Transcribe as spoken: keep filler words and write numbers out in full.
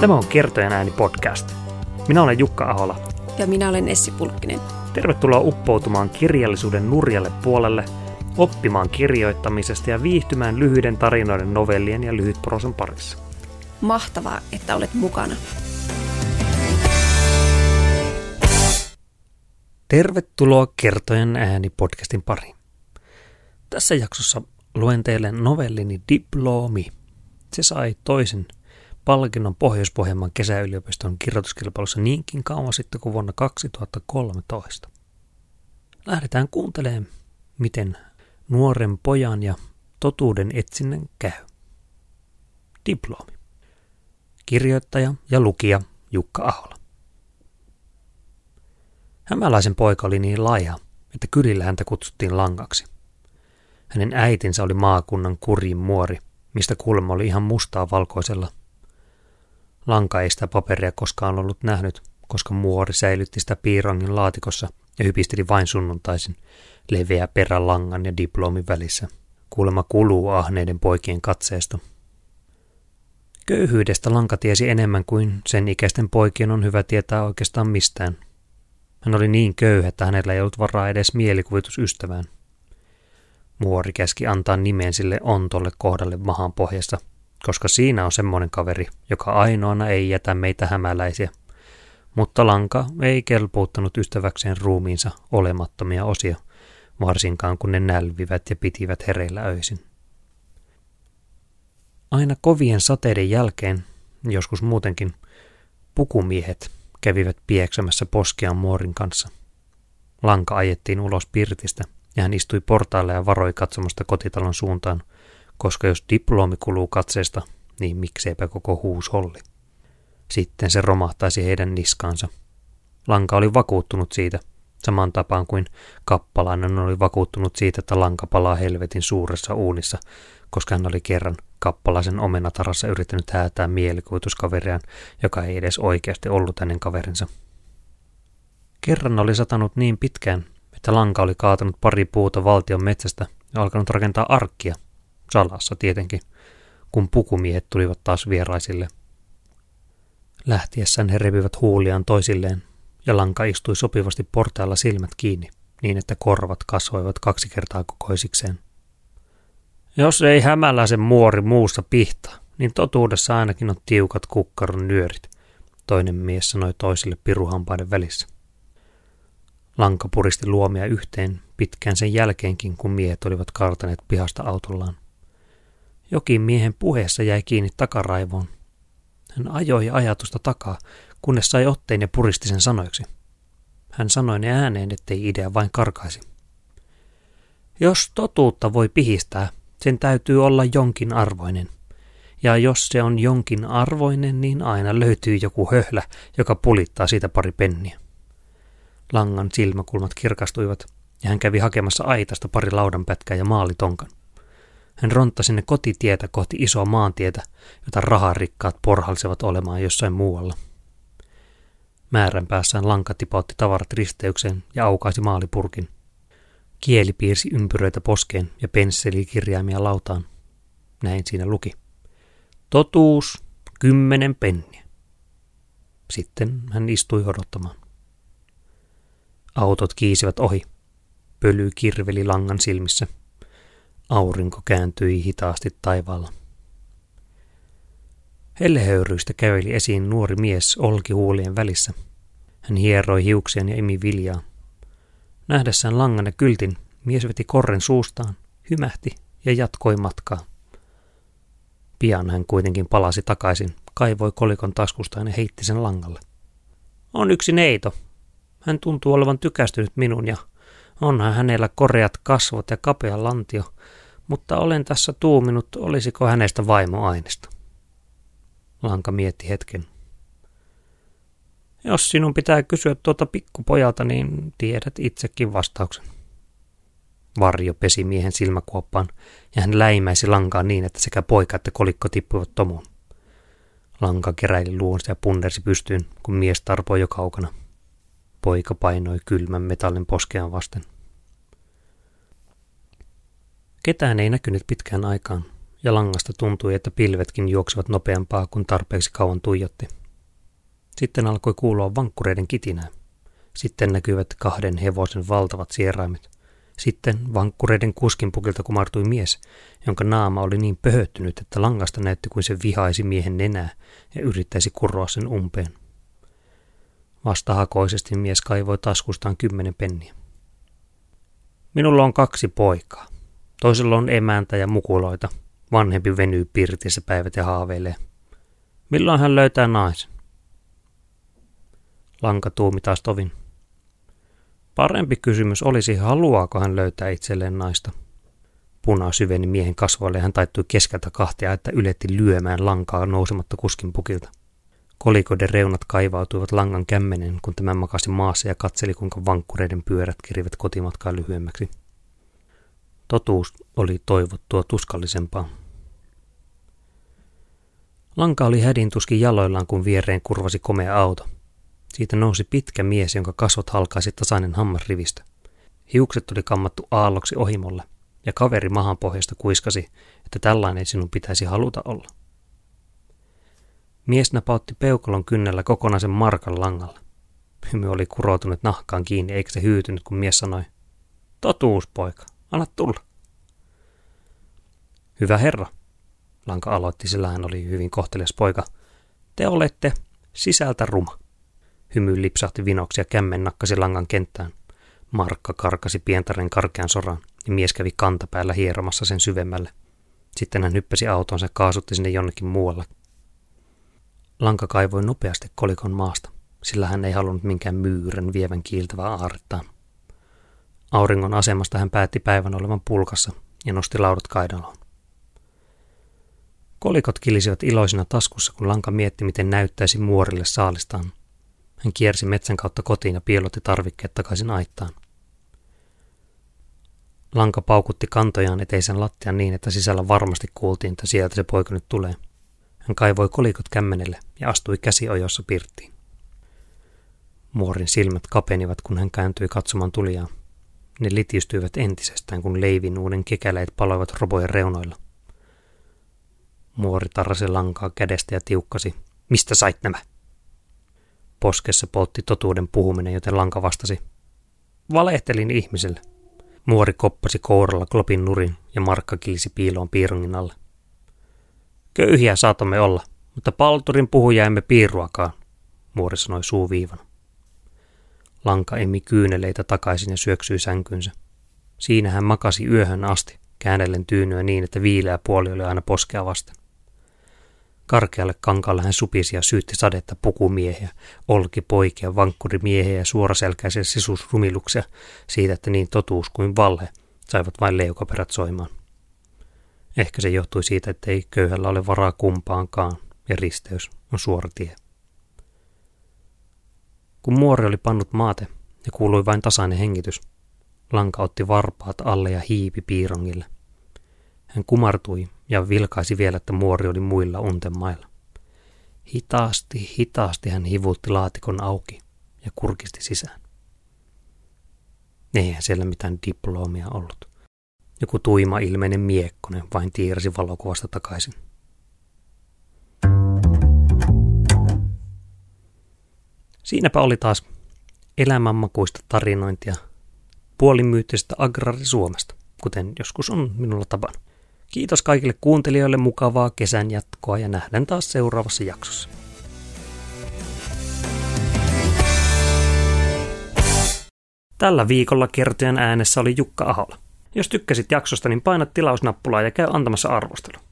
Tämä on Kertojen ääni podcast. Minä olen Jukka Ahola. Ja minä olen Essi Pulkkinen. Tervetuloa uppoutumaan kirjallisuuden nurjalle puolelle, oppimaan kirjoittamisesta ja viihtymään lyhyiden tarinoiden, novellien ja lyhytprosan parissa. Mahtavaa, että olet mukana. Tervetuloa Kertojen ääni podcastin pariin. Tässä jaksossa luen teille novellini Diplomi. Se sai toisen palkinnon Pohjois-Pohjanmaan kesäyliopiston kirjoituskilpailussa niinkin kauan sitten kuin vuonna kaksituhattakolmetoista. Lähdetään kuuntelemaan, miten nuoren pojan ja totuuden etsinnän käy. Diplomi. Kirjoittaja ja lukija Jukka Ahola. Hämäläisen poika oli niin laiha, että kylillä häntä kutsuttiin langaksi. Hänen äitinsä oli maakunnan kurjin muori, mistä kulma oli ihan mustaa valkoisella. Lanka ei sitä paperia koskaan ollut nähnyt, koska muori säilytti sitä piirangin laatikossa ja hypisteli vain sunnuntaisin leveä perä langan ja diplomin välissä. Kulma kuluu ahneiden poikien katseesta. Köyhyydestä lanka tiesi enemmän kuin sen ikäisten poikien on hyvä tietää oikeastaan mistään. Hän oli niin köyhä, että hänellä ei ollut varaa edes mielikuvitusystävään. Muori käski antaa nimen sille ontolle kohdalle mahan pohjassa, koska siinä on semmoinen kaveri, joka ainoana ei jätä meitä hämäläisiä. Mutta lanka ei kelpuuttanut ystäväkseen ruumiinsa olemattomia osia, varsinkaan kun ne nälvivät ja pitivät hereillä öisin. Aina kovien sateiden jälkeen, joskus muutenkin, pukumiehet kävivät pieksämässä poskea muorin kanssa. Lanka ajettiin ulos pirtistä ja hän istui portaille ja varoi katsomasta kotitalon suuntaan, koska jos diplomi kuluu katseesta, niin mikseipä koko huusholli. Sitten se romahtaisi heidän niskaansa. Lanka oli vakuuttunut siitä, saman tapaan kuin kappalainen oli vakuuttunut siitä, että lanka palaa helvetin suuressa uunissa, koska hän oli kerran kappalaisen omenatarassa yrittänyt häätää mielikuvituskaveriaan, joka ei edes oikeasti ollut hänen kaverinsa. Kerran oli satanut niin pitkään, että lanka oli kaatanut pari puuta valtion metsästä ja alkanut rakentaa arkkia, salassa tietenkin, kun pukumiehet tulivat taas vieraisille. Lähtiessään he repivät huuliaan toisilleen, ja lanka istui sopivasti portailla silmät kiinni, niin että korvat kasvoivat kaksi kertaa kokoisikseen. Jos ei hämäläisen muori muusta pihta, niin totuudessa ainakin on tiukat kukkaron nyörit, toinen mies sanoi toisille piruhampaiden välissä. Lanka puristi luomia yhteen pitkään sen jälkeenkin, kun miehet olivat kartaneet pihasta autollaan. Jokin miehen puheessa jäi kiinni takaraivoon. Hän ajoi ajatusta takaa, kunnes sai otteen ja puristi sen sanoiksi. Hän sanoi ne ääneen, ettei idea vain karkaisi. Jos totuutta voi pihistää, sen täytyy olla jonkin arvoinen. Ja jos se on jonkin arvoinen, niin aina löytyy joku höhlä, joka pulittaa siitä pari penniä. Langan silmäkulmat kirkastuivat, ja hän kävi hakemassa aitasta pari laudanpätkää ja maalitonkan. Hän ronttasi ne kotitietä kohti isoa maantietä, jota raharikkaat porhalsevat olemaan jossain muualla. Määrän päässään lanka tipautti tavarat risteykseen ja aukaisi maalipurkin. Kieli piirsi ympyröitä poskeen ja pensseli-kirjaimia lautaan. Näin siinä luki. Totuus, kymmenen penniä. Sitten hän istui odottamaan. Autot kiisivät ohi. Pöly kirveli langan silmissä. Aurinko kääntyi hitaasti taivaalla. Hellehöyryistä käveli esiin nuori mies olkihuulien välissä. Hän hieroi hiuksien ja imi viljaa. Nähdessään langan ja kyltin, mies veti korren suustaan, hymähti ja jatkoi matkaa. Pian hän kuitenkin palasi takaisin, kaivoi kolikon taskustaan ja heitti sen langalle. On yksi neito. Hän tuntuu olevan tykästynyt minun ja onhan hänellä koreat kasvot ja kapea lantio, mutta olen tässä tuuminut, olisiko hänestä vaimoainesta. Lanka mietti hetken. Jos sinun pitää kysyä tuota pikkupojalta, niin tiedät itsekin vastauksen. Varjo pesi miehen silmäkuoppaan ja hän läimäisi lankaa niin, että sekä poika että kolikko tippuivat tomuun. Lanka keräili luonsa ja punnersi pystyyn, kun mies tarpoi jo kaukana. Poika painoi kylmän metallin poskeaan vasten. Ketään ei näkynyt pitkään aikaan, ja langasta tuntui, että pilvetkin juoksivat nopeampaa, kun tarpeeksi kauan tuijotti. Sitten alkoi kuulua vankkureiden kitinää. Sitten näkyivät kahden hevosen valtavat sieraimet. Sitten vankkureiden kuskin pukilta kumartui mies, jonka naama oli niin pöhöttynyt, että langasta näytti kuin se vihaisi miehen nenää ja yrittäisi kuroa sen umpeen. Vastahakoisesti mies kaivoi taskustaan kymmenen penniä. Minulla on kaksi poikaa. Toisella on emäntä ja mukuloita. Vanhempi venyy pirtissä päivät ja haaveilee. Milloin hän löytää naisen? Lanka tuumi taas tovin. Parempi kysymys olisi, haluaako hän löytää itselleen naista. Puna syveni miehen kasvoille ja hän taittui keskeltä kahtia, että yletti lyömään lankaa nousematta kuskin pukilta. Kolikoiden reunat kaivautuivat langan kämmenen, kun tämä makasi maassa ja katseli, kuinka vankkureiden pyörät kirivät kotimatkaa lyhyemmäksi. Totuus oli toivottua tuskallisempaa. Lanka oli hädin tuskin jaloillaan, kun viereen kurvasi komea auto. Siitä nousi pitkä mies, jonka kasvot halkaisi tasainen hammasrivistä. Hiukset oli kammattu aalloksi ohimolle, ja kaveri mahanpohjasta kuiskasi, että tällainen sinun pitäisi haluta olla. Mies napautti peukalon kynnellä kokonaisen markan langalla. Hymy oli kuroutunut nahkaan kiinni, eikä se hyytynyt, kun mies sanoi, totuus, poika, anna tulla. Hyvä herra, Lanka aloitti, sillä hän oli hyvin kohtelias poika. Te olette sisältä ruma. Hymy lipsahti vinoksi ja kämmen nakkasi langan kenttään. Markka karkasi pientaren karkean soran ja mies kävi kantapäällä hieromassa sen syvemmälle. Sitten hän hyppäsi autonsa ja kaasutti sinne jonnekin muualle. Lanka kaivoi nopeasti kolikon maasta, sillä hän ei halunnut minkään myyrän vievän kiiltävää aarrettaan. Auringon asemasta hän päätti päivän olevan pulkassa ja nosti laudat kaidaloon. Kolikot kilisivät iloisina taskussa, kun Lanka mietti, miten näyttäisi muorille saalistaan. Hän kiersi metsän kautta kotiin ja piilotti tarvikkeet takaisin aittaan. Lanka paukutti kantojaan eteisen lattian niin, että sisällä varmasti kuultiin, että sieltä se poika nyt tulee. Hän kaivoi kolikot kämmenelle ja astui käsiojossa pirttiin. Muorin silmät kapenivat, kun hän kääntyi katsomaan tulijaa. Ne litistyivät entisestään, kun leivinuuden kekäleet paloivat robojen reunoilla. Muori tarrasi lankaa kädestä ja tiukkasi. Mistä sait nämä? Poskessa poltti totuuden puhuminen, joten lanka vastasi. Valehtelin ihmiselle. Muori koppasi kouralla klopin nurin ja Markka kilisi piiloon piirongin alle. Köyhiä saatamme olla, mutta palturin puhuja emme piiruakaan, Muori sanoi suuviivana. Lanka emi kyyneleitä takaisin ja syöksyi sänkynsä. Siinä hän makasi yöhön asti, käännellen tyynyä niin, että viileä puoli oli aina poskea vasten. Karkealle kankaalle hän supisi ja syytti sadetta pukumiehiä, olkipoikia, vankkurimiehiä ja suoraselkäisiä sisusrumiluksia siitä, että niin totuus kuin valhe saivat vain leukaperät soimaan. Ehkä se johtui siitä, että ei köyhällä ole varaa kumpaankaan ja risteys on suora tie. Kun Muori oli pannut maate ja kuului vain tasainen hengitys, Lanka otti varpaat alle ja hiipi piirongille. Hän kumartui ja vilkaisi vielä, että Muori oli muilla untemailla. Hitaasti, hitaasti hän hivuutti laatikon auki ja kurkisti sisään. Eihän siellä mitään diplomia ollut. Joku tuima ilmeinen miekkonen vain tiirsi valokuvasta takaisin. Siinäpä oli taas elämänmakuista tarinointia puolimyyttisestä agrarisuomesta, kuten joskus on minulla tapana. Kiitos kaikille kuuntelijoille, mukavaa kesän jatkoa ja nähdään taas seuraavassa jaksossa. Tällä viikolla kertojen äänessä oli Jukka Ahola. Jos tykkäsit jaksosta, niin paina tilausnappulaa ja käy antamassa arvostelu.